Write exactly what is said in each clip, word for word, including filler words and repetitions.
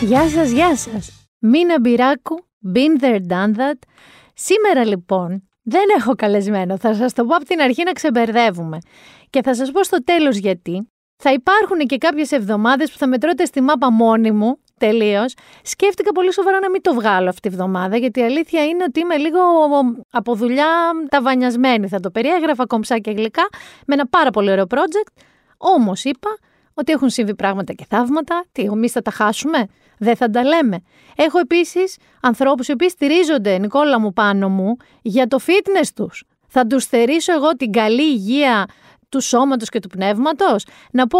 Γεια σας, γεια σας. Μίνα Μπιράκου, Μπίντερ Ντάντατ. Σήμερα λοιπόν δεν έχω καλεσμένο. Θα σας το πω από την αρχή να ξεμπερδεύουμε. Και θα σας πω στο τέλος γιατί. Θα υπάρχουν και κάποιες εβδομάδες που θα μετρώτε στη μάπα μόνη μου. Τελείως. Σκέφτηκα πολύ σοβαρά να μην το βγάλω αυτή τη βδομάδα, γιατί η αλήθεια είναι ότι είμαι λίγο από δουλειά ταβανιασμένη. Θα το περιέγραφα κομψά και γλυκά με ένα πάρα πολύ ωραίο project. Όμως είπα ότι έχουν συμβεί πράγματα και θαύματα. Τι, εμείς θα τα χάσουμε? Δεν θα τα λέμε. Έχω επίσης ανθρώπους οι οποίοι στηρίζονται, Νικόλα μου, πάνω μου, για το fitness τους. Θα τους θερήσω εγώ την καλή υγεία του σώματος και του πνεύματος. Να πω,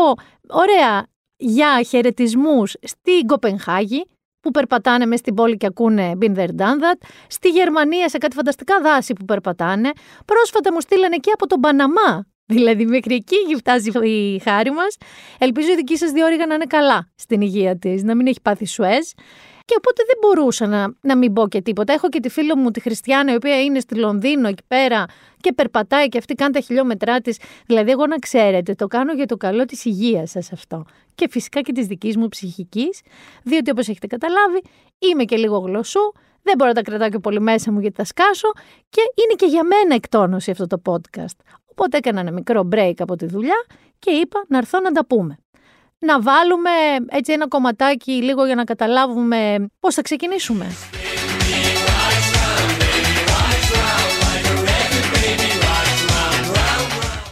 ωραία, για χαιρετισμούς στην Κοπενχάγη, που περπατάνε μες στην πόλη και ακούνε Binder Dandat, στη Γερμανία σε κάτι φανταστικά δάση που περπατάνε. Πρόσφατα μου στείλανε εκεί από τον Παναμά. Δηλαδή μέχρι εκεί φτάζει η χάρη μας. Ελπίζω η δική σας διόρυγα να είναι καλά στην υγεία της, να μην έχει πάθει Σουέζ. Και οπότε δεν μπορούσα να, να μην πω και τίποτα. Έχω και τη φίλη μου τη Χριστιάνα, η οποία είναι στη Λονδίνο εκεί πέρα και περπατάει και αυτή κάνει τα χιλιόμετρά της. Δηλαδή, εγώ να ξέρετε, το κάνω για το καλό της υγείας σας αυτό. Και φυσικά και της δικής μου ψυχικής, διότι όπως έχετε καταλάβει, είμαι και λίγο γλωσσού, δεν μπορώ να τα κρατάω και πολύ μέσα μου γιατί θα σκάσω και είναι και για μένα εκτόνωση αυτό το podcast. Οπότε έκανα ένα μικρό break από τη δουλειά και είπα να έρθω να τα πούμε. Να βάλουμε έτσι ένα κομματάκι λίγο για να καταλάβουμε πώς θα ξεκινήσουμε.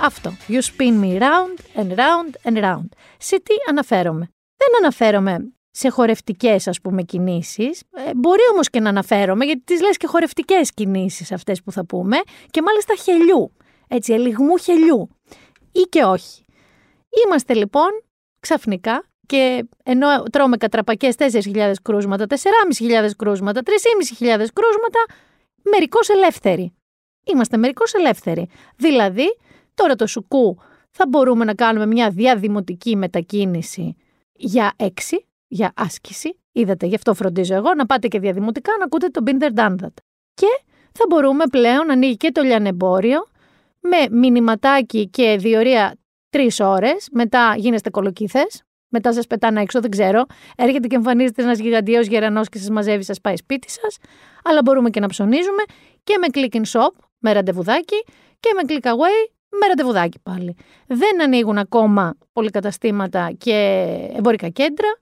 Αυτό. You spin me round and round and round. Σε τι αναφέρομαι? Δεν αναφέρομαι σε χορευτικές, ας πούμε, κινήσεις. Ε, μπορεί όμως και να αναφέρομαι, γιατί τις λες και χορευτικές κινήσεις αυτές που θα πούμε. Και μάλιστα χελιού. Έτσι, ελιγμού χελιού. Ή και όχι. Είμαστε λοιπόν... ξαφνικά, και ενώ τρώμε κατραπακές τέσσερις χιλιάδες κρούσματα, τεσσεράμισι χιλιάδες κρούσματα, τρεις χιλιάδες πεντακόσια κρούσματα, μερικώς ελεύθεροι. Είμαστε μερικώς ελεύθεροι. Δηλαδή, τώρα το σουκού θα μπορούμε να κάνουμε μια διαδημοτική μετακίνηση για έξι, για άσκηση. Είδατε, γι' αυτό φροντίζω εγώ, να πάτε και διαδημοτικά να ακούτε τον Binder Dandat. Και θα μπορούμε πλέον να ανοίγει και το λιανεμπόριο με μηνυματάκι και διορία τρεις ώρες, μετά γίνεστε κολοκύθες, μετά σας πετάνε έξω, δεν ξέρω. Έρχεται και εμφανίζεται ένας γιγαντιαίος γερανός και σας μαζεύει, σας πάει σπίτι σας. Αλλά μπορούμε και να ψωνίζουμε και με click and shop, με ραντεβουδάκι, και με click away, με ραντεβουδάκι πάλι. Δεν ανοίγουν ακόμα πολυκαταστήματα και εμπορικά κέντρα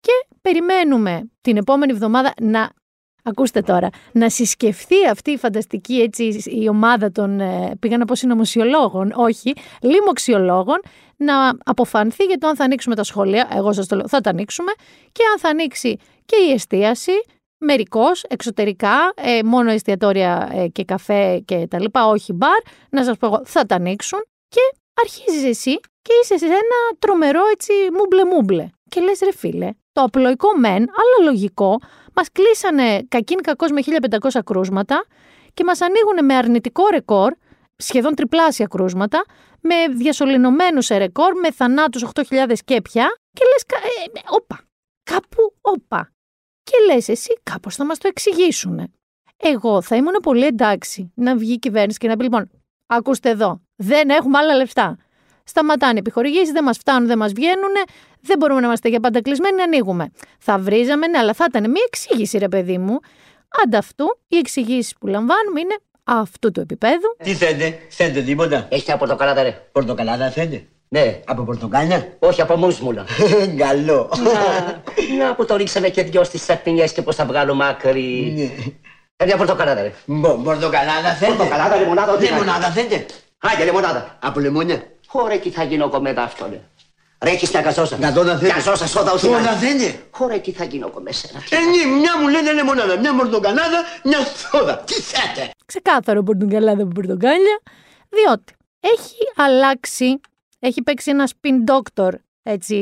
και περιμένουμε την επόμενη εβδομάδα να... Ακούστε τώρα, να συσκεφθεί αυτή η φανταστική, έτσι, η ομάδα των, πήγα να πω συνωμοσιολόγων, όχι, λοιμοξιολόγων, να αποφανθεί για το αν θα ανοίξουμε τα σχολεία, εγώ σας το λέω, θα τα ανοίξουμε, και αν θα ανοίξει και η εστίαση, μερικώς, εξωτερικά, ε, μόνο εστιατόρια ε, και καφέ και τα λοιπά, όχι μπαρ, να σας πω εγώ, θα τα ανοίξουν, και αρχίζεις εσύ και είσαι σε ένα τρομερό, έτσι, μουμπλε-μουμπλε. Και λες, ρε φίλε, το απλοϊκό μεν, αλλά λογικό, μας κλείσανε κακήν κακώς με χίλια πεντακόσια κρούσματα και μας ανοίγουν με αρνητικό ρεκόρ, σχεδόν τριπλάσια κρούσματα, με διασωληνωμένους σε ρεκόρ, με θανάτους οκτώ χιλιάδες και πια, και λες, ε, όπα, κάπου όπα. Και λες εσύ, κάπως θα μας το εξηγήσουνε. Εγώ θα ήμουν πολύ εντάξει να βγει η κυβέρνηση και να πει, λοιπόν, ακούστε εδώ, δεν έχουμε άλλα λεφτά. Σταματάνε οι επιχορηγήσεις, δεν μας φτάνουν, δεν μας βγαίνουν, δεν μπορούμε να είμαστε για πάντα κλεισμένοι, να ανοίγουμε. Θα βρίζαμε, ναι, αλλά θα ήταν μια εξήγηση, ρε παιδί μου. Ανταυτού, οι εξηγήσεις που λαμβάνουμε είναι αυτού του επίπεδου. Τι θέλετε, θέλετε τίποτα? Έχετε από πορτοκαλάδα, ρε. Πορτοκαλάδα θέλετε? Ναι. Από πορτοκάλια? Όχι, από μουσμουλα. Καλό. Να, να που το ρίξαμε και δυο στις σαπινιές και πώς θα βγάλουμε άκρη. Ναι. Μια πορτοκαλάδα, ρε. Μπο, πορτοκαλάδα θέλετε? Πορτοκαλάδα, λεμονάδα, λεμονάδα θέλετε? Άγια, λεμονάδα. Από λεμόνια. Χωρέ, τι θα γίνω κομμένα αυτό, ρε. Ρε, έχεις τα καζόσα. Καζόσα, σόδα, όχι να δένε. Χωρέ, τι θα γίνω κομμένα. Ε, μια μου λένε λεμονάδα, μια πορτοκαλάδα, μια σόδα. Τι θέτε. Ξεκάθαρο πορτοκαλάδα από πορτοκάλια, διότι έχει αλλάξει, έχει παίξει ένα spin doctor, έτσι,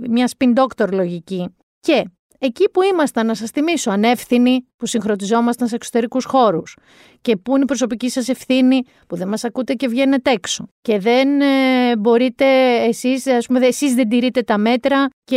μια spin doctor λογική. Και εκεί που ήμασταν, να σας θυμίσω, ανεύθυνοι, που συγχρονιζόμασταν σε εξωτερικούς χώρους και που είναι η προσωπική σας ευθύνη, που δεν μας ακούτε και βγαίνετε έξω και δεν ε, μπορείτε εσείς, ας πούμε, εσείς δεν τηρείτε τα μέτρα και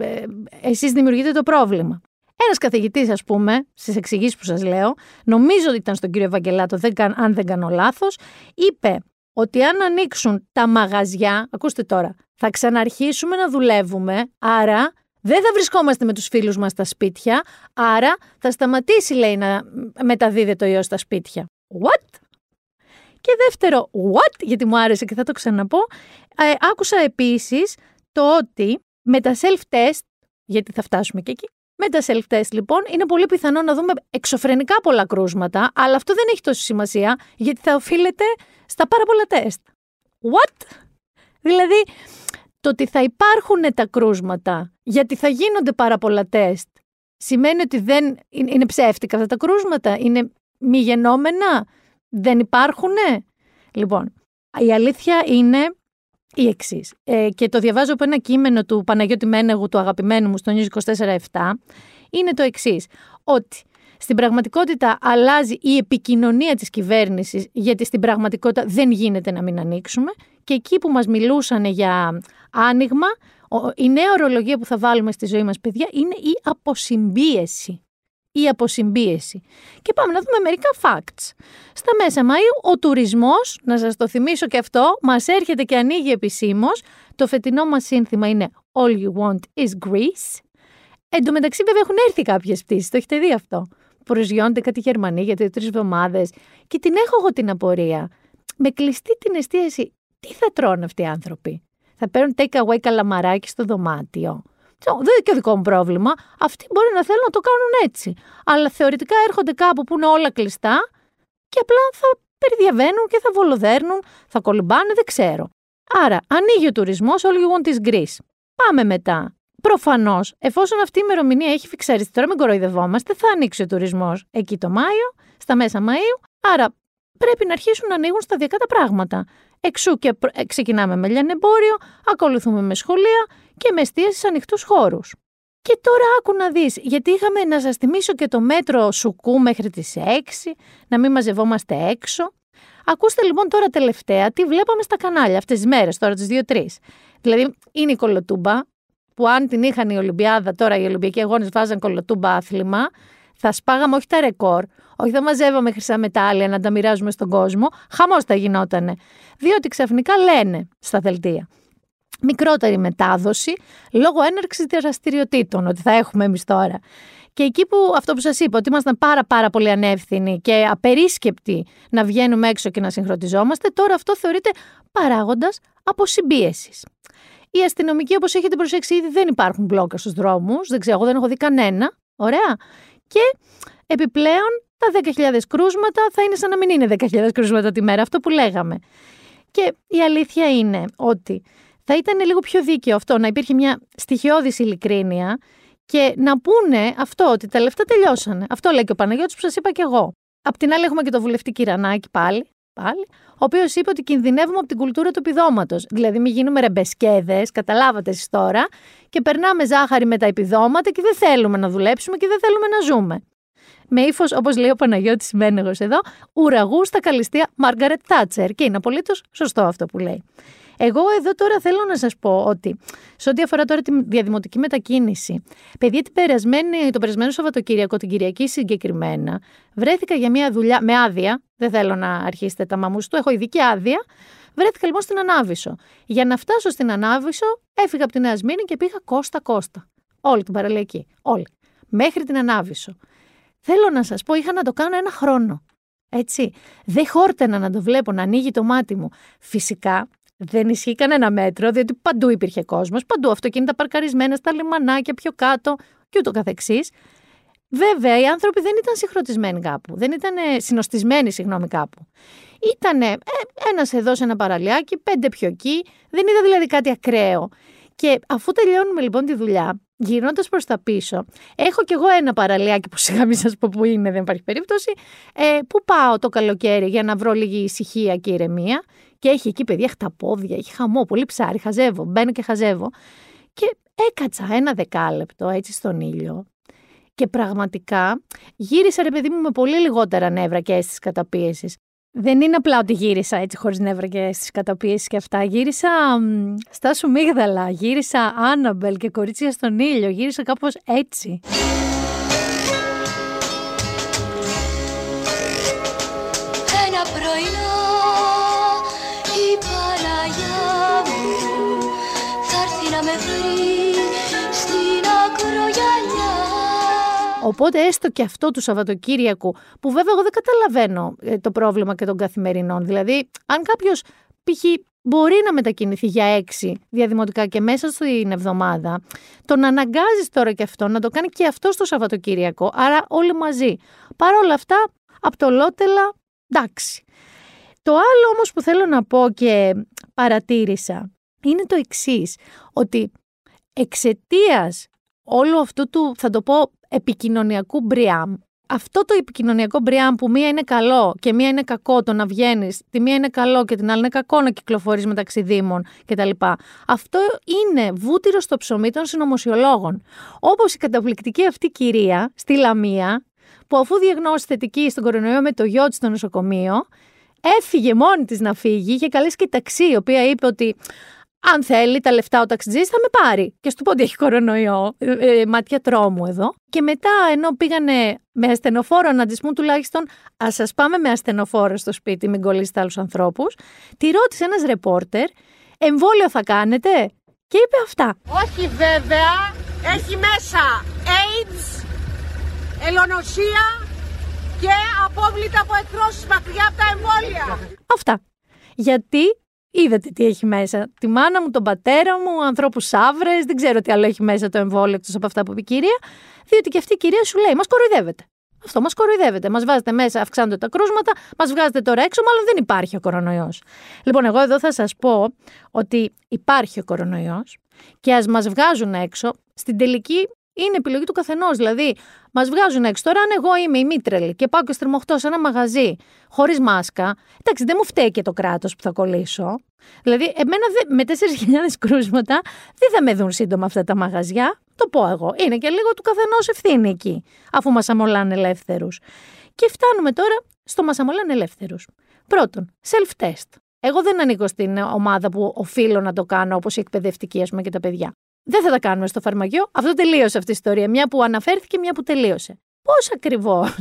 ε, ε, εσείς δημιουργείτε το πρόβλημα. Ένας καθηγητής, ας πούμε, στις εξηγήσεις που σας λέω, νομίζω ότι ήταν στον κύριο Ευαγγελάτο, δεν, αν δεν κάνω λάθος, είπε ότι αν ανοίξουν τα μαγαζιά, ακούστε τώρα, θα ξαναρχίσουμε να δουλεύουμε, άρα... δεν θα βρισκόμαστε με τους φίλους μας στα σπίτια, άρα θα σταματήσει, λέει, να μεταδίδεται ο ιός στα σπίτια. What? Και δεύτερο, what, γιατί μου άρεσε και θα το ξαναπώ, ε, άκουσα επίσης το ότι με τα self-test, γιατί θα φτάσουμε και εκεί, με τα self-test λοιπόν είναι πολύ πιθανό να δούμε εξωφρενικά πολλά κρούσματα, αλλά αυτό δεν έχει τόση σημασία, γιατί θα οφείλεται στα πάρα πολλά τεστ. What? Δηλαδή, το ότι θα υπάρχουν τα κρούσματα, γιατί θα γίνονται πάρα πολλά τεστ, σημαίνει ότι δεν είναι ψεύτικα αυτά τα κρούσματα, είναι μη γενόμενα, δεν υπάρχουνε. Λοιπόν, η αλήθεια είναι η εξής. Ε, και το διαβάζω από ένα κείμενο του Παναγιώτη Μένεγου, του αγαπημένου μου, στο News είκοσι τέσσερα επτά. Είναι το εξής, ότι στην πραγματικότητα αλλάζει η επικοινωνία της κυβέρνησης, γιατί στην πραγματικότητα δεν γίνεται να μην ανοίξουμε. Και εκεί που μας μιλούσαν για άνοιγμα, η νέα ορολογία που θα βάλουμε στη ζωή μας, παιδιά, είναι η αποσυμπίεση. Η αποσυμπίεση. Και πάμε να δούμε μερικά facts. Στα μέσα Μαΐου ο τουρισμός, να σας το θυμίσω και αυτό, μας έρχεται και ανοίγει επισήμως. Το φετινό μας σύνθημα είναι All you want is Greece. Εν τω μεταξύ βέβαια έχουν έρθει κάποιες πτήσεις, το έχετε δει αυτό. Προσγειώνεται κάτι Γερμανοί για τρεις εβδομάδες και την έχω εγώ την απορία. Με κλειστή την εστίαση, τι θα τρώνε αυτοί οι άνθρωποι? Θα παίρνουν take away καλαμαράκι στο δωμάτιο? Δεν είναι και δικό μου πρόβλημα. Αυτοί μπορεί να θέλουν να το κάνουν έτσι. Αλλά θεωρητικά έρχονται κάπου που είναι όλα κλειστά και απλά θα περιδιαβαίνουν και θα βολοδέρνουν, θα κολυμπάνε, δεν ξέρω. Άρα, ανοίγει ο τουρισμός, όλοι γουγούν της Greece. Πάμε μετά. Προφανώς, εφόσον αυτή η ημερομηνία έχει φιξαριστεί, τώρα μην κοροϊδευόμαστε, θα ανοίξει ο τουρισμός εκεί το Μάιο, στα μέσα Μαΐου. Άρα, πρέπει να αρχίσουν να ανοίγουν σταδιακά τα πράγματα. Εξού και ξεκινάμε με λιανεμπόριο, ακολουθούμε με σχολεία και με εστίαση σε ανοιχτούς χώρους. Και τώρα άκου να δεις, γιατί είχαμε να σας θυμίσω και το μέτρο σουκού μέχρι τις έξι, να μην μαζευόμαστε έξω. Ακούστε λοιπόν τώρα τελευταία τι βλέπαμε στα κανάλια αυτές τις μέρες, τώρα τις δύο τρεις. Δηλαδή είναι η κολοτούμπα, που αν την είχαν η Ολυμπιάδα τώρα, οι Ολυμπιακοί Αγώνες βάζαν κολοτούμπα άθλημα, θα σπάγαμε όχι τα ρεκόρ, όχι θα μαζεύαμε χρυσά μετάλλια να τα μοιράζουμε στον κόσμο, χαμός θα γινότανε. Διότι ξαφνικά λένε στα δελτία μικρότερη μετάδοση λόγω έναρξης δραστηριοτήτων, ότι θα έχουμε εμείς τώρα. Και εκεί που αυτό που σας είπα, ότι ήμασταν πάρα πάρα πολύ ανεύθυνοι και απερίσκεπτοι να βγαίνουμε έξω και να συγχρονιζόμαστε, τώρα αυτό θεωρείται παράγοντας αποσυμπίεσης. Οι αστυνομικοί, όπως έχετε προσέξει ήδη, δεν υπάρχουν μπλόκα στους δρόμους, δεν ξέρω, εγώ δεν έχω δει κανένα. Ωραία. Και επιπλέον τα δέκα χιλιάδες κρούσματα θα είναι σαν να μην είναι δέκα χιλιάδες κρούσματα τη μέρα, αυτό που λέγαμε. Και η αλήθεια είναι ότι θα ήταν λίγο πιο δίκαιο αυτό, να υπήρχε μια στοιχειώδης ειλικρίνεια και να πούνε αυτό, ότι τα λεφτά τελειώσανε. Αυτό λέει και ο Παναγιώτης που σας είπα και εγώ. Απ' την άλλη έχουμε και τον βουλευτή Κυρανάκη πάλι, πάλι ο οποίος είπε ότι κινδυνεύουμε από την κουλτούρα του επιδόματος. Δηλαδή μην γίνουμε ρεμπεσκέδες, καταλάβατε εσείς τώρα, και περνάμε ζάχαρη με τα επιδόματα και δεν θέλουμε να δουλέψουμε και δεν θέλουμε να ζούμε. Με ύφος, όπως λέει ο Παναγιώτης Μένεγος εδώ, ουραγού στα καλλιστεία Μάργαρετ Τάτσερ. Και είναι απολύτως σωστό αυτό που λέει. Εγώ εδώ τώρα θέλω να σας πω ότι σε ό,τι αφορά τώρα τη διαδημοτική μετακίνηση, παιδιά, την περασμένη, το περασμένο Σαββατοκύριακο, την Κυριακή συγκεκριμένα, βρέθηκα για μια δουλειά με άδεια. Δεν θέλω να αρχίσετε τα μαμούς του, έχω ειδική άδεια. Βρέθηκα λοιπόν στην Ανάβησο. Για να φτάσω στην Ανάβησο, έφυγα από τη Νέα Σμύρνη και πήγα Κώστα-Κώστα. Όλη την παραλιακή. Όλη. Μέχρι την Ανάβησο. Θέλω να σας πω, είχα να το κάνω ένα χρόνο. Έτσι. Δεν χόρτανα να το βλέπω, να ανοίγει το μάτι μου. Φυσικά. Δεν ισχύει κανένα μέτρο, διότι παντού υπήρχε κόσμος, παντού αυτοκίνητα παρκαρισμένα, στα λιμανάκια πιο κάτω και ούτω καθεξής. Βέβαια, οι άνθρωποι δεν ήταν συγχρονισμένοι κάπου, δεν ήταν συνοστισμένοι, συγγνώμη, κάπου. Ήτανε ε, ένας εδώ σε ένα παραλιάκι, πέντε πιο εκεί, δεν είδα δηλαδή κάτι ακραίο. Και αφού τελειώνουμε λοιπόν τη δουλειά, γυρνώντας προς τα πίσω, έχω κι εγώ ένα παραλιάκι που σιγά μην σας πω που είναι, δεν υπάρχει περίπτωση, ε, που πάω το καλοκαίρι για να βρω λίγη ησυχία και ηρεμία. Και έχει εκεί, παιδιά, χταπόδια, έχει χαμό, πολύ ψάρι, χαζεύω, μπαίνω και χαζεύω. Και έκατσα ένα δεκάλεπτο έτσι στον ήλιο και πραγματικά γύρισα, ρε παιδί μου, με πολύ λιγότερα νεύρα και αίσθηση καταπίεσης. Δεν είναι απλά ότι γύρισα έτσι χωρίς νεύρα και αίσθηση καταπίεσης και αυτά. Γύρισα μ, Στάσου Μίγδαλα, γύρισα Άναμπελ και Κορίτσια στον ήλιο, γύρισα κάπως έτσι. Ένα πρωινό. Παραγιά μου, θα έρθει να με βρει στην Οπότε έστω και αυτό του Σαββατοκύριακου, που βέβαια εγώ δεν καταλαβαίνω το πρόβλημα και των καθημερινών. Δηλαδή, αν κάποιος π.χ. μπορεί να μετακινηθεί για έξι διαδημοτικά και μέσα στην εβδομάδα, τον αναγκάζεις τώρα και αυτό να το κάνει και αυτό στο Σαββατοκύριακο, άρα όλοι μαζί. Παρ' όλα αυτά, από το Λότελα, εντάξει. Το άλλο όμως που θέλω να πω και παρατήρησα είναι το εξής, ότι εξαιτίας όλου αυτού του, θα το πω, επικοινωνιακού μπριάμ, αυτό το επικοινωνιακό μπριάμ που μία είναι καλό και μία είναι κακό, το να βγαίνεις, τη μία είναι καλό και την άλλη είναι κακό να κυκλοφορείς μεταξύ δήμων κτλ. Αυτό είναι βούτυρο στο ψωμί των συνωμοσιολόγων. Όπως η καταπληκτική αυτή κυρία στη Λαμία, που αφού διαγνώστηκε θετική στον κορονοϊό με το γιο της στο νοσοκομείο, έφυγε μόνη της να φύγει, είχε καλέσει και ταξί, η οποία είπε ότι αν θέλει τα λεφτά ο ταξιτζής θα με πάρει. Και στο πόντι έχει κορονοϊό, ε, ε, μάτια τρόμου εδώ. Και μετά, ενώ πήγανε με ασθενοφόρο να της πούν τουλάχιστον ας σας πάμε με ασθενοφόρο στο σπίτι, μην κολλήσετε άλλους ανθρώπους, τη ρώτησε ένας ρεπόρτερ, εμβόλιο θα κάνετε? Και είπε αυτά. Όχι βέβαια, έχει μέσα AIDS, ελονοσία και απόβλητα από εκρώσεις μακριά από τα εμβόλια. Αυτά. Γιατί... Είδατε τι έχει μέσα. Τη μάνα μου, τον πατέρα μου, ανθρώπους σαύρες, δεν ξέρω τι άλλο έχει μέσα το εμβόλιο εκτός από αυτά που είπε η κυρία. Διότι και αυτή η κυρία σου λέει: μας κοροϊδεύετε. Αυτό, μας κοροϊδεύετε. Μας βάζετε μέσα, αυξάνονται τα κρούσματα, μας βγάζετε τώρα έξω, μάλλον δεν υπάρχει ο κορονοϊός. Λοιπόν, εγώ εδώ θα σας πω ότι υπάρχει ο κορονοϊός και ας μας βγάζουν έξω, στην τελική είναι επιλογή του καθενός. Δηλαδή, μας βγάζουν έξω. Τώρα, αν εγώ είμαι η μήτρελη και πάω και στριμωχτώ σε ένα μαγαζί χωρίς μάσκα, εντάξει, δεν μου φταίει και το κράτος που θα κολλήσω. Δηλαδή, εμένα δε, με τέσσερις χιλιάδες κρούσματα δεν θα με δουν σύντομα αυτά τα μαγαζιά. Το πω εγώ. Είναι και λίγο του καθενός ευθύνη εκεί, αφού μας αμολάνε ελεύθερους. Και φτάνουμε τώρα στο μας αμολάνε ελεύθερους. Πρώτον, self-test. Εγώ δεν ανήκω στην ομάδα που οφείλω να το κάνω, όπως οι εκπαιδευτικοί, ας πούμε, και τα παιδιά. Δεν θα τα κάνουμε στο φαρμακείο. Αυτό τελείωσε αυτή η ιστορία. Μια που αναφέρθηκε, μια που τελείωσε. Πώς ακριβώς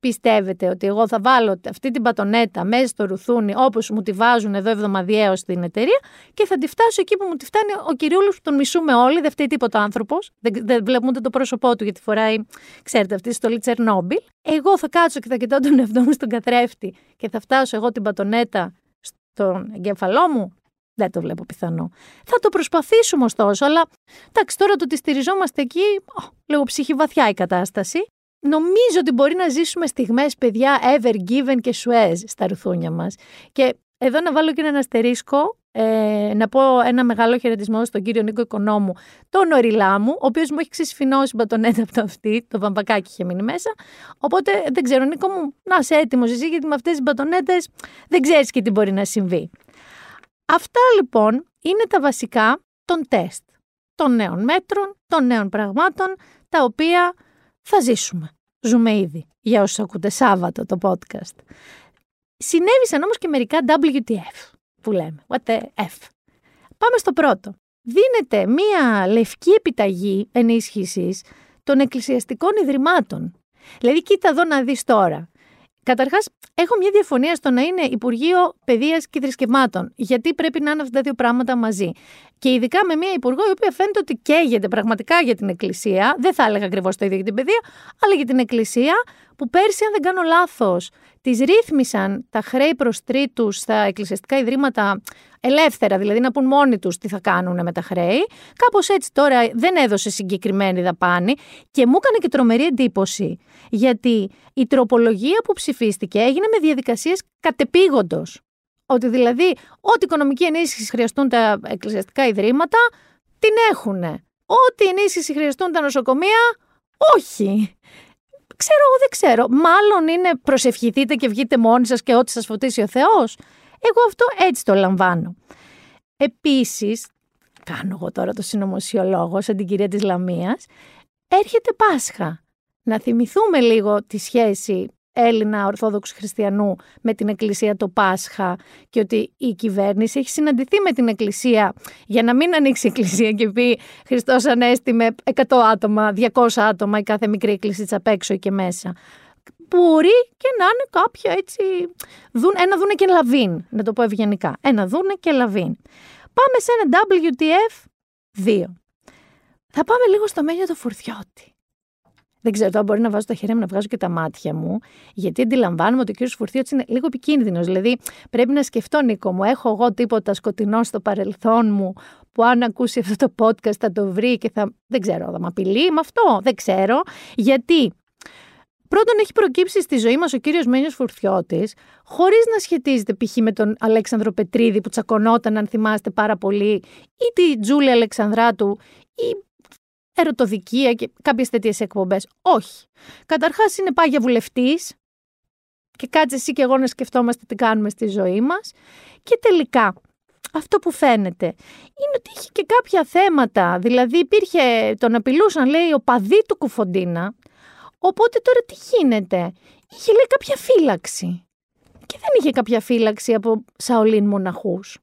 πιστεύετε ότι εγώ θα βάλω αυτή την πατονέτα μέσα στο ρουθούνι, όπως μου τη βάζουν εδώ εβδομαδιαίως στην εταιρεία, και θα τη φτάσω εκεί που μου τη φτάνει ο κυριούλος που τον μισούμε όλοι, δεν φταίει τίποτα άνθρωπος, δεν, δεν βλέπουμε ούτε το πρόσωπό του γιατί φοράει, ξέρετε, αυτή τη στολή Τσερνόμπιλ. Εγώ θα κάτσω και θα κοιτάω τον εαυτό μου στον καθρέφτη και θα φτάσω εγώ την πατονέτα στον εγκέφαλό μου. Δεν το βλέπω πιθανό. Θα το προσπαθήσουμε ωστόσο, αλλά εντάξει, τώρα το ότι στηριζόμαστε εκεί, ο, λίγο ψυχιβαθιά η κατάσταση. Νομίζω ότι μπορεί να ζήσουμε στιγμές, παιδιά, Ever Given και Σουέζ στα ρουθούνια μας. Και εδώ να βάλω και έναν αστερίσκο, ε, να πω ένα μεγάλο χαιρετισμό στον κύριο Νίκο Οικονόμου, τον οριλά μου, ο οποίος μου έχει ξεσφινώσει μπατονέτα από το αυτή, το βαμβακάκι είχε μείνει μέσα. Οπότε δεν ξέρω, Νίκο μου, να είσαι έτοιμος εσύ, γιατί με αυτές τις μπατονέτες δεν ξέρεις και τι μπορεί να συμβεί. Αυτά λοιπόν είναι τα βασικά των τεστ, των νέων μέτρων, των νέων πραγμάτων, τα οποία θα ζήσουμε. Ζούμε ήδη, για όσους ακούτε Σάββατο το podcast. Συνέβησαν όμως και μερικά ντάμπλιου τι εφ, που λέμε, what the F. Πάμε στο πρώτο. Δίνεται μία λευκή επιταγή ενίσχυσης των εκκλησιαστικών ιδρυμάτων. Δηλαδή, κοίτα εδώ να δεις τώρα. Καταρχάς, έχω μια διαφωνία στο να είναι Υπουργείο Παιδείας και Θρησκευμάτων. Γιατί πρέπει να είναι αυτά τα δύο πράγματα μαζί. Και ειδικά με μια υπουργό η οποία φαίνεται ότι καίγεται πραγματικά για την Εκκλησία. Δεν θα έλεγα ακριβώς το ίδιο για την παιδεία, αλλά για την Εκκλησία, που πέρσι, αν δεν κάνω λάθος, τις ρύθμισαν τα χρέη προς τρίτους στα εκκλησιαστικά ιδρύματα ελεύθερα, δηλαδή να πούν μόνοι τους τι θα κάνουν με τα χρέη. Κάπως έτσι τώρα δεν έδωσε συγκεκριμένη δαπάνη και μου έκανε και τρομερή εντύπωση, γιατί η τροπολογία που ψηφίστηκε έγινε με διαδικασίες κατεπήγοντος. Ότι δηλαδή, ό,τι οικονομική ενίσχυση χρειαστούν τα εκκλησιαστικά ιδρύματα, την έχουνε. Ό,τι ενίσχυση χρειαστούν τα νοσοκομεία, όχι. Ξέρω, εγώ δεν ξέρω. Μάλλον είναι προσευχηθείτε και βγείτε μόνοι σας και ό,τι σας φωτίσει ο Θεός. Εγώ αυτό έτσι το λαμβάνω. Επίσης, κάνω εγώ τώρα το συνωμοσιολόγο σαν την κυρία της Λαμίας, έρχεται Πάσχα. Να θυμηθούμε λίγο τη σχέση Έλληνα Ορθόδοξου Χριστιανού με την Εκκλησία το Πάσχα και ότι η κυβέρνηση έχει συναντηθεί με την Εκκλησία για να μην ανοίξει η Εκκλησία και πει Χριστός Ανέστη με εκατό άτομα, διακόσια άτομα η κάθε μικρή εκκλησίτσα απ' έξω και μέσα. Μπορεί και να είναι κάποια έτσι, ένα δούνε και λαβίν, να το πω ευγενικά, ένα δούνε και λαβίν. Πάμε σε ένα ντάμπλιου τι εφ δύο. Θα πάμε λίγο στο Μένιο το Φουρθιώτη. Δεν ξέρω τώρα, μπορεί να βάζω τα χέρια μου, να βγάζω και τα μάτια μου, γιατί αντιλαμβάνομαι ότι ο κύριος Φουρθιώτης είναι λίγο επικίνδυνος. Δηλαδή, πρέπει να σκεφτώ, Νίκο μου, έχω εγώ τίποτα σκοτεινό στο παρελθόν μου, που αν ακούσει αυτό το podcast θα το βρει και θα. Δεν ξέρω, θα με απειλεί με αυτό. Δεν ξέρω. Γιατί πρώτον, έχει προκύψει στη ζωή μας ο κύριος Μένιος Φουρθιώτης, χωρίς να σχετίζεται π.χ. με τον Αλέξανδρο Πετρίδη που τσακωνόταν, αν θυμάστε, πάρα πολύ, ή τη Τζούλια Αλεξανδράτου, ή ερωτοδικία και κάποιες τέτοιες εκπομπές. Όχι. Καταρχάς είναι πάγια βουλευτής και κάτσε εσύ και εγώ να σκεφτόμαστε τι κάνουμε στη ζωή μας. Και τελικά αυτό που φαίνεται είναι ότι είχε και κάποια θέματα. Δηλαδή υπήρχε, τον απειλούσαν, λέει, οπαδοί του Κουφοντίνα. Οπότε τώρα τι γίνεται? Είχε, λέει, κάποια φύλαξη. Και δεν είχε κάποια φύλαξη από Σαολίν μοναχούς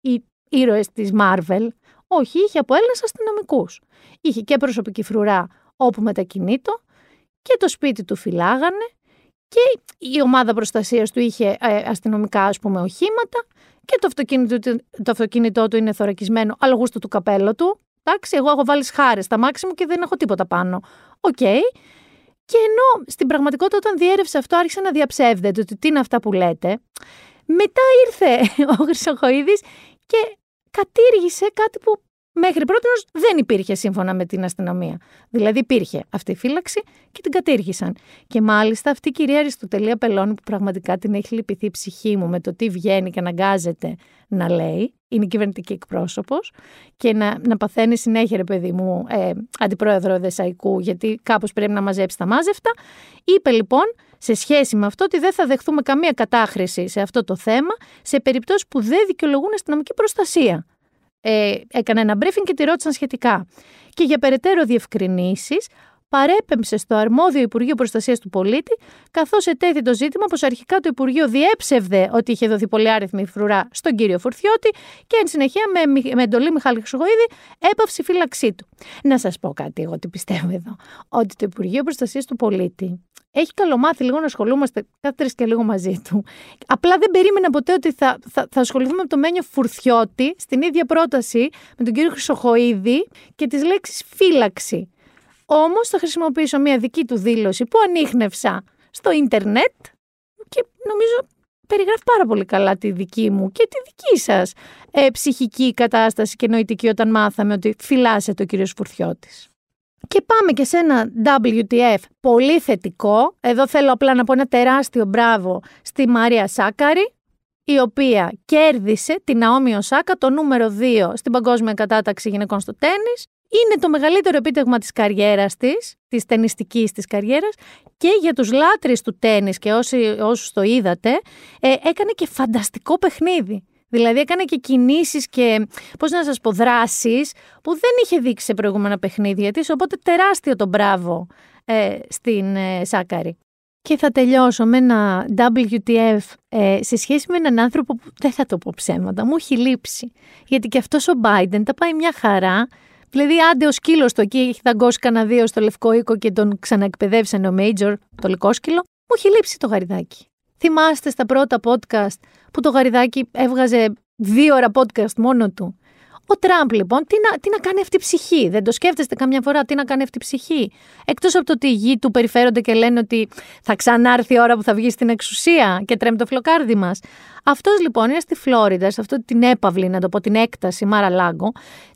ή ήρωες της Marvel. Όχι, είχε από Έλληνες αστυνομικούς. Είχε και προσωπική φρουρά όπου μετακινείτο και το σπίτι του φυλάγανε και η ομάδα προστασίας του είχε αστυνομικά, ας πούμε, οχήματα και το αυτοκίνητο, το αυτοκίνητό του είναι θωρακισμένο, αλλά γούστο του καπέλο του. Εντάξει, εγώ έχω βάλει σχάρες στα μάξι μου και δεν έχω τίποτα πάνω. Οκ. Okay. Και ενώ στην πραγματικότητα όταν διέρευσε αυτό άρχισε να διαψεύδεται ότι τι είναι αυτά που λέτε, μετά ήρθε ο Χρυσοχοΐδης και κατήργησε κάτι που μέχρι πρώτος δεν υπήρχε σύμφωνα με την αστυνομία. Δηλαδή υπήρχε αυτή η φύλαξη και την κατήργησαν. Και μάλιστα αυτή η κυρία Αριστοτελία Πελώνη, που πραγματικά την έχει λυπηθεί η ψυχή μου με το τι βγαίνει και αναγκάζεται να λέει, είναι κυβερνητική εκπρόσωπος και να, να παθαίνει συνέχεια, ρε παιδί μου, ε, αντιπρόεδρο Δεσαϊκού, γιατί κάπως πρέπει να μαζέψει τα μάζευτα. Είπε λοιπόν σε σχέση με αυτό ότι δεν θα δεχθούμε καμία κατάχρηση σε αυτό το θέμα σε περιπτώσεις που δεν δικαιολογούν αστυνομική προστασία. Ε, έκανε ένα briefing και τη ρώτησαν σχετικά. Και για περαιτέρω διευκρινήσεις παρέπεμψε στο αρμόδιο Υπουργείο Προστασίας του Πολίτη, καθώς ετέθη το ζήτημα πως αρχικά το Υπουργείο διέψευδε ότι είχε δοθεί πολυάριθμη φρουρά στον κύριο Φουρθιώτη και εν συνεχεία με, με εντολή Μιχάλη Χρυσοχοΐδη έπαυσε φύλαξή του. Να σας πω κάτι εγώ τι πιστεύω εδώ. Ότι το Υπουργείο Προστασίας του Πολίτη έχει καλομάθει λίγο να ασχολούμαστε κάθε τρεις και λίγο μαζί του. Απλά δεν περίμενα ποτέ ότι θα, θα, θα ασχοληθούμε με το Μένιο Φουρθιώτη στην ίδια πρόταση με τον κύριο Χρυσοχοΐδη και τις λέξεις φύλαξη. Όμως θα χρησιμοποιήσω μια δική του δήλωση που ανείχνευσα στο ίντερνετ και νομίζω περιγράφει πάρα πολύ καλά τη δική μου και τη δική σας ε, ψυχική κατάσταση και νοητική όταν μάθαμε ότι φυλάσσεται ο κύριος Φουρθιώτης. Και πάμε και σε ένα ντάμπλιου τι εφ πολύ θετικό. Εδώ θέλω απλά να πω ένα τεράστιο μπράβο στη Μαρία Σάκαρη, η οποία κέρδισε την Ναόμι Οσάκα, το νούμερο δύο στην παγκόσμια κατάταξη γυναικών στο τέννις. Είναι το μεγαλύτερο επίτευγμα της καριέρας της, της τενιστικής της καριέρας, και για τους λάτρεις του τέννις και όσοι, όσους το είδατε, ε, έκανε και φανταστικό παιχνίδι. Δηλαδή έκανε και κινήσεις και, πώς να σας πω, δράσεις που δεν είχε δείξει σε προηγούμενα παιχνίδια της, οπότε τεράστιο το μπράβο ε, στην ε, Σάκαρη. Και θα τελειώσω με ένα ντάμπλιου τι εφ ε, σε σχέση με έναν άνθρωπο που δεν θα το πω ψέματα, μου έχει λείψει. Γιατί και αυτός ο Biden τα πάει μια χαρά. Δηλαδή, άντε ο σκύλος του εκεί έχει δαγκώσει κανένα δύο στο Λευκό Οίκο και τον ξαναεκπαιδεύσαν ο Μέιτζορ, το λυκόσκυλο. Μου έχει λείψει το γαριδάκι. Θυμάστε στα πρώτα podcast που το γαριδάκι έβγαζε δύο ώρα podcast μόνο του. Ο Τραμπ λοιπόν, τι να, τι να κάνει αυτή η ψυχή? Δεν το σκέφτεστε καμιά φορά τι να κάνει αυτή η ψυχή? Εκτός από το ότι οι γη του περιφέρονται και λένε ότι θα ξανάρθει η ώρα που θα βγει στην εξουσία και τρέμει το φλοκάρδι μας. Αυτός λοιπόν είναι στη Φλόριντα, σε αυτή την έπαυλη, να το πω, την έκταση Μαρ-α-Λάγκο,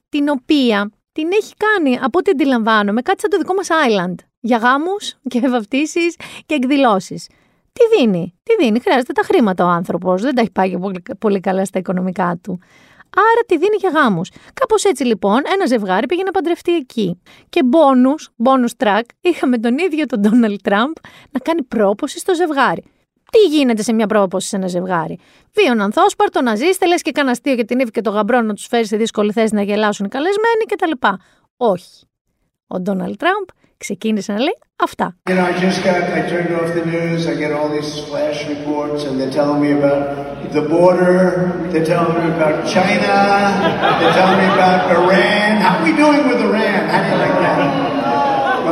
την οποία την έχει κάνει, από ό,τι αντιλαμβάνομαι, κάτι σαν το δικό μας Island για γάμους και βαπτίσεις και εκδηλώσεις. Τι δίνει, τι δίνει, χρειάζεται τα χρήματα ο άνθρωπος, δεν τα έχει πάει πολύ, πολύ καλά στα οικονομικά του. Άρα τη δίνει για γάμους. Κάπως έτσι λοιπόν ένα ζευγάρι πήγε να παντρευτεί εκεί. Και bonus, bonus track, είχαμε τον ίδιο τον Ντόναλντ Τραμπ να κάνει πρόποση στο ζευγάρι. Τι γίνεται σε μια πρόποση σε ένα ζευγάρι? Βίον ανθόσπαρτο, να ζήσετε, λες και κανένα αστείο για την Ήβη και τον γαμπρό να τους φέρει σε δύσκολη θέση να γελάσουν οι καλεσμένοι κτλ. Όχι. Ο Ντόναλντ Τραμπ ξεκίνησε να λέει αυτά.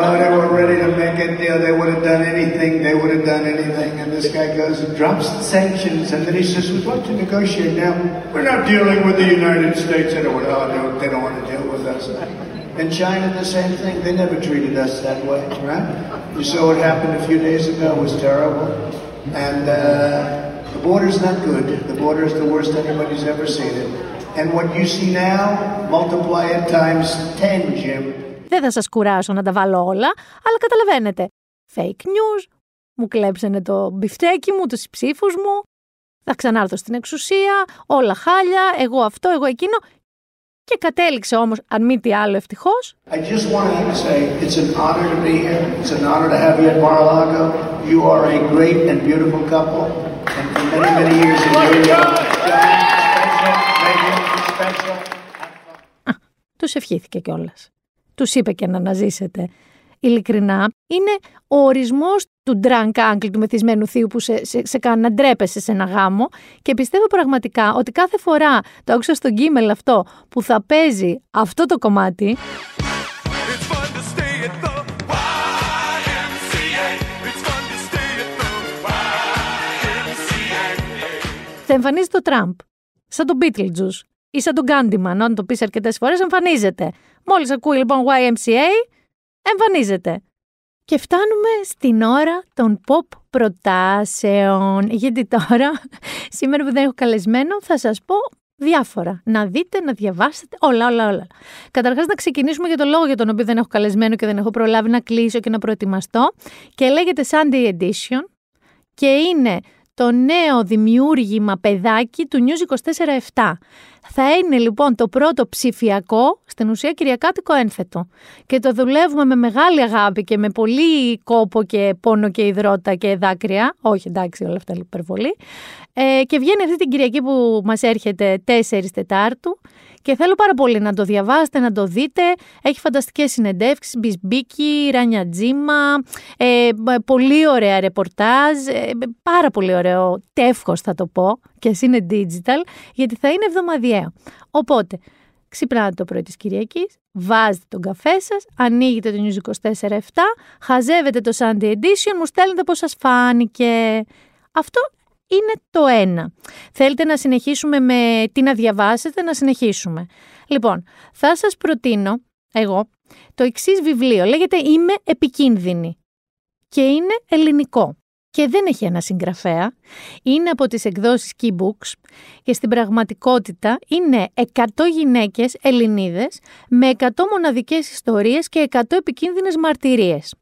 Well, they were ready to make a deal. They would have done anything. They would have done anything. And this guy goes and drops the sanctions. And then he says, we'd like to negotiate now. We're not dealing with the United States. They don't, oh, no, they don't want to deal with us. And China, the same thing. They never treated us that way, right? You saw what happened a few days ago. It was terrible. And uh, the border's not good. The border is the worst anybody's ever seen it. And what you see now, multiply it times ten, Jim. Δεν θα σας κουράσω να τα βάλω όλα, αλλά καταλαβαίνετε. Fake news, μου κλέψανε το μπιφτέκι μου, τις ψήφους μου, θα ξανάρθω στην εξουσία, όλα χάλια, εγώ αυτό, εγώ εκείνο. Και κατέληξε όμως, αν μη τι άλλο, ευτυχώς. I just wanted to say, it's an honor to be here. It's an honor to have you at Mar-a-Lago. You are a great and beautiful couple. And for many, many years in your life. Τους ευχήθηκε κιόλας. Τους είπε και να αναζήσετε. Ειλικρινά, είναι ο ορισμός του drunk uncle, του μεθυσμένου θείου που σε, σε, σε κάνει να ντρέπεσαι σε ένα γάμο, και πιστεύω πραγματικά ότι κάθε φορά το άκουσα στον Γκίμελ αυτό που θα παίζει αυτό το κομμάτι, θα εμφανίζει το Τραμπ, σαν τον Beetlejuice ή σαν τον Candyman, αν το πεις αρκετές φορές εμφανίζεται. Μόλις ακούει λοιπόν Y M C A, εμφανίζεται. Και φτάνουμε στην ώρα των pop προτάσεων. Γιατί τώρα, σήμερα που δεν έχω καλεσμένο, θα σας πω διάφορα. Να δείτε, να διαβάσετε, όλα, όλα, όλα. Καταρχάς, να ξεκινήσουμε για το λόγο για τον οποίο δεν έχω καλεσμένο και δεν έχω προλάβει να κλείσω και να προετοιμαστώ. Και λέγεται Sunday Edition και είναι το νέο δημιούργημα παιδάκι του News είκοσι τέσσερα επτά. Θα είναι λοιπόν το πρώτο ψηφιακό, στην ουσία κυριακάτικο ένθετο. Και το δουλεύουμε με μεγάλη αγάπη και με πολύ κόπο και πόνο και υδρότα και δάκρυα. Όχι, εντάξει, όλα αυτά είναι υπερβολή. Ε, και βγαίνει αυτή την Κυριακή που μας έρχεται τέσσερις Τετάρτου. Και θέλω πάρα πολύ να το διαβάσετε, να το δείτε. Έχει φανταστικές συνεντεύξεις, μπισμπίκι, ρανιατζίμα, ε, πολύ ωραία ρεπορτάζ, ε, πάρα πολύ ωραίο τεύχος θα το πω, και ας είναι digital, γιατί θα είναι εβδομαδιαίο. Οπότε, ξυπνάτε το πρωί της Κυριακής, βάζετε τον καφέ σας, ανοίγετε το News είκοσι τέσσερα επτά, χαζεύετε το Sunday Edition, μου στέλνετε πώς σας φάνηκε. Αυτό είναι το ένα. Θέλετε να συνεχίσουμε με τι να διαβάσετε, να συνεχίσουμε. Λοιπόν, θα σας προτείνω εγώ το εξής βιβλίο. Λέγεται «Είμαι επικίνδυνη» και είναι ελληνικό. Και δεν έχει ένα συγγραφέα. Είναι από τις εκδόσεις Key Books και στην πραγματικότητα είναι εκατό γυναίκες Ελληνίδες με εκατό μοναδικές ιστορίες και εκατό επικίνδυνες μαρτυρίες.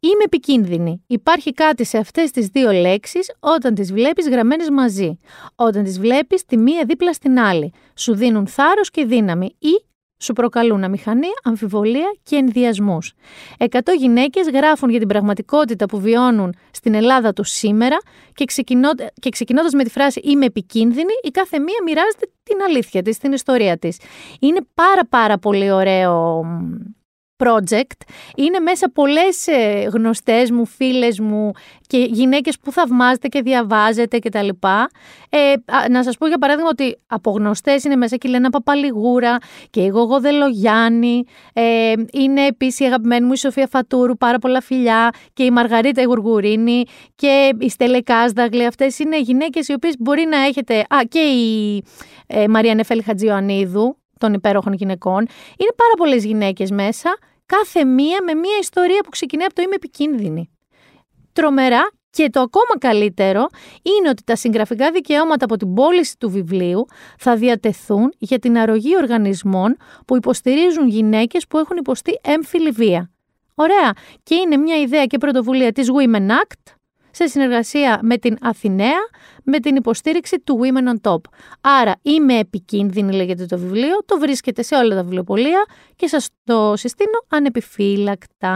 Είμαι επικίνδυνη. Υπάρχει κάτι σε αυτές τις δύο λέξεις όταν τις βλέπεις γραμμένες μαζί. Όταν τις βλέπεις τη μία δίπλα στην άλλη. Σου δίνουν θάρρος και δύναμη ή σου προκαλούν αμηχανία, αμφιβολία και ενδιασμούς. Εκατό γυναίκες γράφουν για την πραγματικότητα που βιώνουν στην Ελλάδα του σήμερα και, ξεκινώ, και ξεκινώντας με τη φράση «Είμαι επικίνδυνη», η κάθε μία μοιράζεται την αλήθεια της, την ιστορία της. Είναι πάρα πάρα πολύ ωραίο project. Είναι μέσα πολλές γνωστές μου, φίλες μου και γυναίκες που θαυμάζετε και διαβάζετε και τα λοιπά. Ε, να σας πω για παράδειγμα ότι από γνωστές είναι μέσα και η Λένα Παπαλιγούρα και η Γογό Δελογιάννη. Ε, είναι επίσης η αγαπημένη μου η Σοφία Φατούρου, πάρα πολλά φιλιά, και η Μαργαρίτα η Γουργουρίνη και η Στέλλα Κάσδαγλη. Αυτές είναι γυναίκες οι οποίες μπορεί να έχετε. Α, και η ε, Μαρία Νεφέλη Χατζιωαννίδου των υπέροχων γυναικών. Είναι πάρα πολλές γυναίκες μέσα, κάθε μία με μία ιστορία που ξεκινάει από το «Είμαι επικίνδυνη». Τρομερά, και το ακόμα καλύτερο είναι ότι τα συγγραφικά δικαιώματα από την πώληση του βιβλίου θα διατεθούν για την αρρωγή οργανισμών που υποστηρίζουν γυναίκες που έχουν υποστεί έμφυλη βία. Ωραία, και είναι μια ιδέα και πρωτοβουλία της Women Act, σε συνεργασία με την Αθηναία, με την υποστήριξη του Women on Top. Άρα, «Είμαι επικίνδυνη» λέγεται το βιβλίο, το βρίσκεται σε όλα τα βιβλιοπωλεία και σας το συστήνω ανεπιφύλακτα.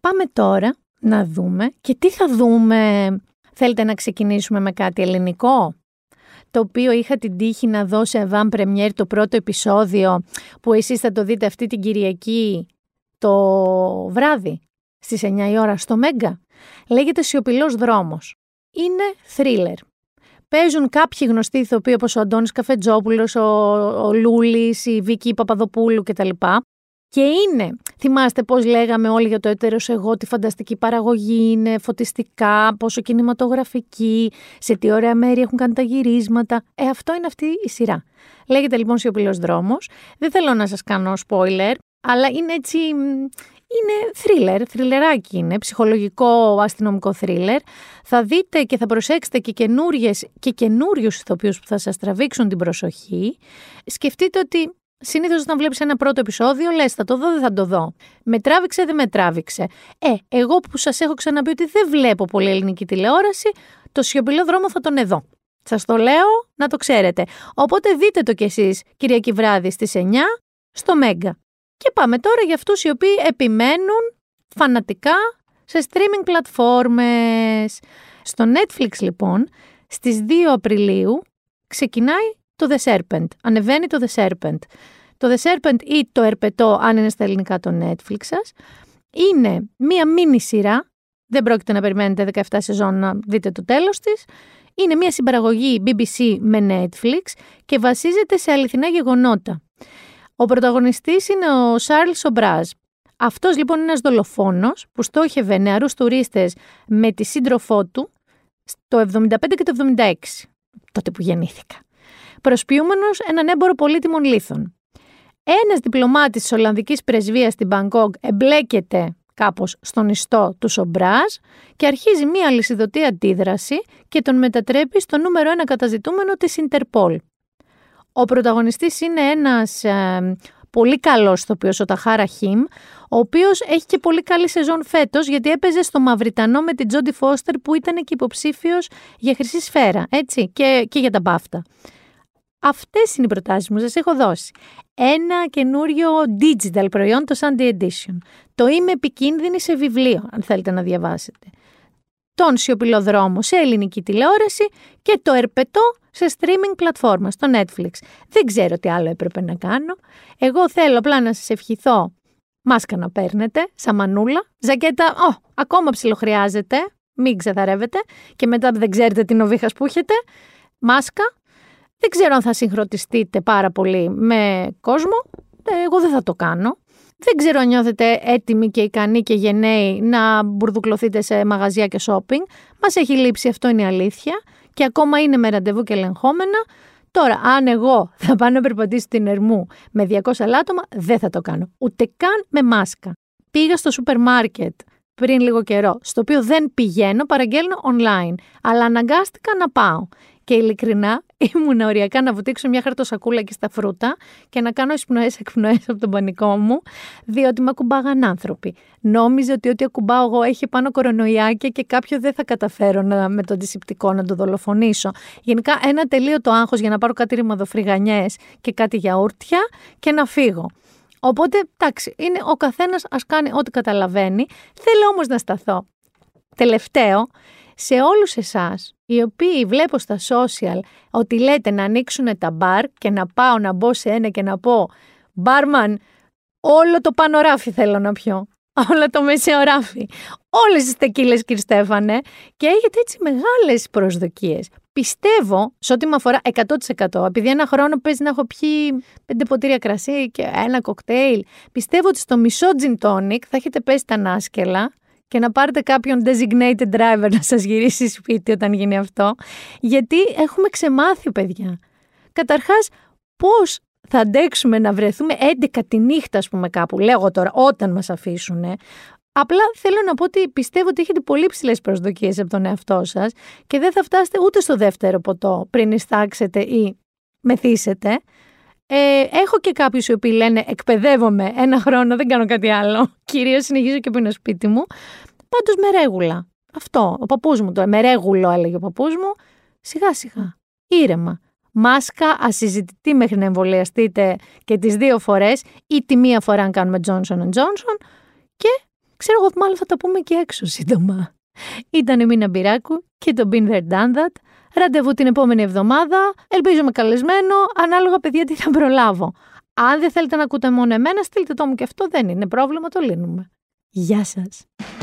Πάμε τώρα να δούμε. Και τι θα δούμε? Θέλετε να ξεκινήσουμε με κάτι ελληνικό, το οποίο είχα την τύχη να δω σε avant premiere το πρώτο επεισόδιο, που εσείς θα το δείτε αυτή την Κυριακή το βράδυ, στις εννιά η ώρα στο Μέγκα. Λέγεται «Σιωπηλός δρόμος». Είναι θρίλερ. Παίζουν κάποιοι γνωστοί ηθοποιοί όπως ο Αντώνης Καφετζόπουλος, ο, ο Λούλης, η Βίκη Παπαδοπούλου κτλ. Και είναι, θυμάστε πώς λέγαμε όλοι για το «Έτερος εγώ», τι φανταστική παραγωγή είναι, φωτιστικά, πόσο κινηματογραφική, σε τι ωραία μέρη έχουν κάνει τα γυρίσματα. Ε, αυτό είναι αυτή η σειρά. Λέγεται λοιπόν «Σιωπηλός δρόμος». Δεν θέλω να σας κάνω spoiler, αλλά είναι έτσι. είναι θρίλερ, θριλεράκι είναι, ψυχολογικό αστυνομικό θρίλερ. Θα δείτε και θα προσέξετε και καινούριες και καινούριους ηθοποιούς που θα σας τραβήξουν την προσοχή. Σκεφτείτε ότι συνήθως όταν βλέπεις ένα πρώτο επεισόδιο, λες θα το δω, δεν θα το δω. Με τράβηξε, δεν με τράβηξε. Ε, εγώ που σας έχω ξαναπεί ότι δεν βλέπω πολύ ελληνική τηλεόραση, το σιωπηλό δρόμο θα τον εδώ. Σας το λέω να το ξέρετε. Οπότε δείτε το κι εσείς Κυριακή βράδυ στις εννιά στο Μέγκα. Και πάμε τώρα για αυτούς οι οποίοι επιμένουν φανατικά σε streaming πλατφόρμες. Στο Netflix λοιπόν, στις δύο Απριλίου ξεκινάει το The Serpent. Ανεβαίνει το The Serpent. Το The Serpent ή το Ερπετό, αν είναι στα ελληνικά το Netflix σας, είναι μία μίνι σειρά. Δεν πρόκειται να περιμένετε δεκαεφτά σεζόν να δείτε το τέλος της. Είναι μία συμπαραγωγή μπι μπι σι με Netflix και βασίζεται σε αληθινά γεγονότα. Ο πρωταγωνιστής είναι ο Σάρλ Σομπράζ. Αυτός λοιπόν είναι ένας δολοφόνος που στόχευε νεαρούς τουρίστες με τη σύντροφό του το εβδομήντα πέντε και το εβδομήντα έξι, τότε που γεννήθηκα, προσποιούμενος έναν έμπορο πολύτιμων λίθων. Ένας διπλωμάτης της Ολλανδικής Πρεσβείας στην Μπαγκόγκ εμπλέκεται κάπως στον ιστό του Σομπράζ και αρχίζει μία αλυσιδωτή αντίδραση και τον μετατρέπει στο νούμερο ένα καταζητούμενο της Ιντερπόλ. Ο πρωταγωνιστής είναι ένας ε, πολύ καλός ηθοποιός, ο Ταχάρα Χιμ, ο οποίος έχει και πολύ καλή σεζόν φέτος, γιατί έπαιζε στο Μαυριτανό με την Τζόντι Φώστερ που ήταν και υποψήφιος για Χρυσή Σφαίρα, έτσι, και, και για τα μπάφτα. Αυτές είναι οι προτάσεις μου, σας έχω δώσει. Ένα καινούριο digital προϊόν, το Sunday Edition. Το Είμαι επικίνδυνη σε βιβλίο, αν θέλετε να διαβάσετε. Τον σιωπηλό δρόμο σε ελληνική τηλεόραση και το Ερπετό σε streaming πλατφόρμα, στο Netflix. Δεν ξέρω τι άλλο έπρεπε να κάνω. Εγώ θέλω απλά να σας ευχηθώ μάσκα να παίρνετε, σαμανούλα, ζακέτα, ο, ακόμα ψιλοχρειάζεται, μην ξεθαρεύετε και μετά δεν ξέρετε την οβήχας που έχετε, μάσκα. Δεν ξέρω αν θα συγχρονιστείτε πάρα πολύ με κόσμο, εγώ δεν θα το κάνω. Δεν ξέρω αν νιώθετε έτοιμοι και ικανοί και γενναίοι να μπουρδουκλωθείτε σε μαγαζιά και shopping. Μας έχει λείψει, αυτό είναι η αλήθεια. Και ακόμα είναι με ραντεβού και ελεγχόμενα. Τώρα, αν εγώ θα πάω να περπατήσω στην Ερμού με διακόσια άτομα, δεν θα το κάνω. Ούτε καν με μάσκα. Πήγα στο σούπερ μάρκετ πριν λίγο καιρό, στο οποίο δεν πηγαίνω, παραγγέλνω online. Αλλά αναγκάστηκα να πάω. Και ειλικρινά ήμουν οριακά να βουτήξω μια χαρτοσακούλα και στα φρούτα και να κάνω εισπνοές εκπνοές από τον πανικό μου, διότι με ακουμπάγαν άνθρωποι. Νόμιζα ότι ό,τι ακουμπάω εγώ έχει πάνω κορονοϊάκια και κάποιο δεν θα καταφέρω να, με το αντισηπτικό να το δολοφονήσω. Γενικά ένα τελείωτο άγχος για να πάρω κάτι ρημαδοφρυγανιές και κάτι γιαούρτια και να φύγω. Οπότε, εντάξει, είναι ο καθένας ας κάνει ό,τι καταλαβαίνει. Θέλω όμως να σταθώ τελευταίο σε όλους εσάς, οι οποίοι βλέπω στα social ότι λέτε να ανοίξουν τα μπαρ και να πάω να μπω σε ένα και να πω «Μπάρμαν, όλο το πάνω ράφι θέλω να πιω, όλο το μεσαίο ράφι, όλες τις τεκίλες κύριε Στέφανε» και έχετε έτσι μεγάλες προσδοκίες. Πιστεύω, σε ό,τι με αφορά εκατό τοις εκατό, επειδή ένα χρόνο παίζει να έχω πιει πέντε ποτήρια κρασί και ένα κοκτέιλ, πιστεύω ότι στο μισό gin tonic θα έχετε πέσει τα νάσκελα και να πάρετε κάποιον designated driver να σας γυρίσει σπίτι όταν γίνει αυτό. Γιατί έχουμε ξεμάθει, παιδιά. Καταρχάς, πώς θα αντέξουμε να βρεθούμε έντεκα τη νύχτα, ας πούμε, κάπου, λέγω τώρα, όταν μας αφήσουνε. Απλά θέλω να πω ότι πιστεύω ότι έχετε πολύ ψηλές προσδοκίες από τον εαυτό σας και δεν θα φτάσετε ούτε στο δεύτερο ποτό πριν ιστάξετε ή μεθύσετε. Ε, έχω και κάποιους οι οποίοι λένε εκπαιδεύομαι ένα χρόνο, δεν κάνω κάτι άλλο. Κυρίως συνεχίζω και πίνω σπίτι μου. Πάντως με ρέγουλα. Αυτό, ο παππούς μου το, με ρέγουλο έλεγε ο παππούς μου. Σιγά σιγά, ήρεμα. Μάσκα, ασυζητητή μέχρι να εμβολιαστείτε και τις δύο φορές ή τη μία φορά αν κάνουμε Τζόνσον εντ Τζόνσον. Και ξέρω εγώ μάλλον θα τα πούμε και έξω σύντομα. Ήταν η Μίνα Μπιράκου και το Μπίντερ Ντάντατ. Ραντεβού την επόμενη εβδομάδα, ελπίζω με καλεσμένο, ανάλογα παιδιά τι θα προλάβω. Αν δεν θέλετε να ακούτε μόνο εμένα, στείλτε το μου και αυτό δεν είναι πρόβλημα, το λύνουμε. Γεια σας.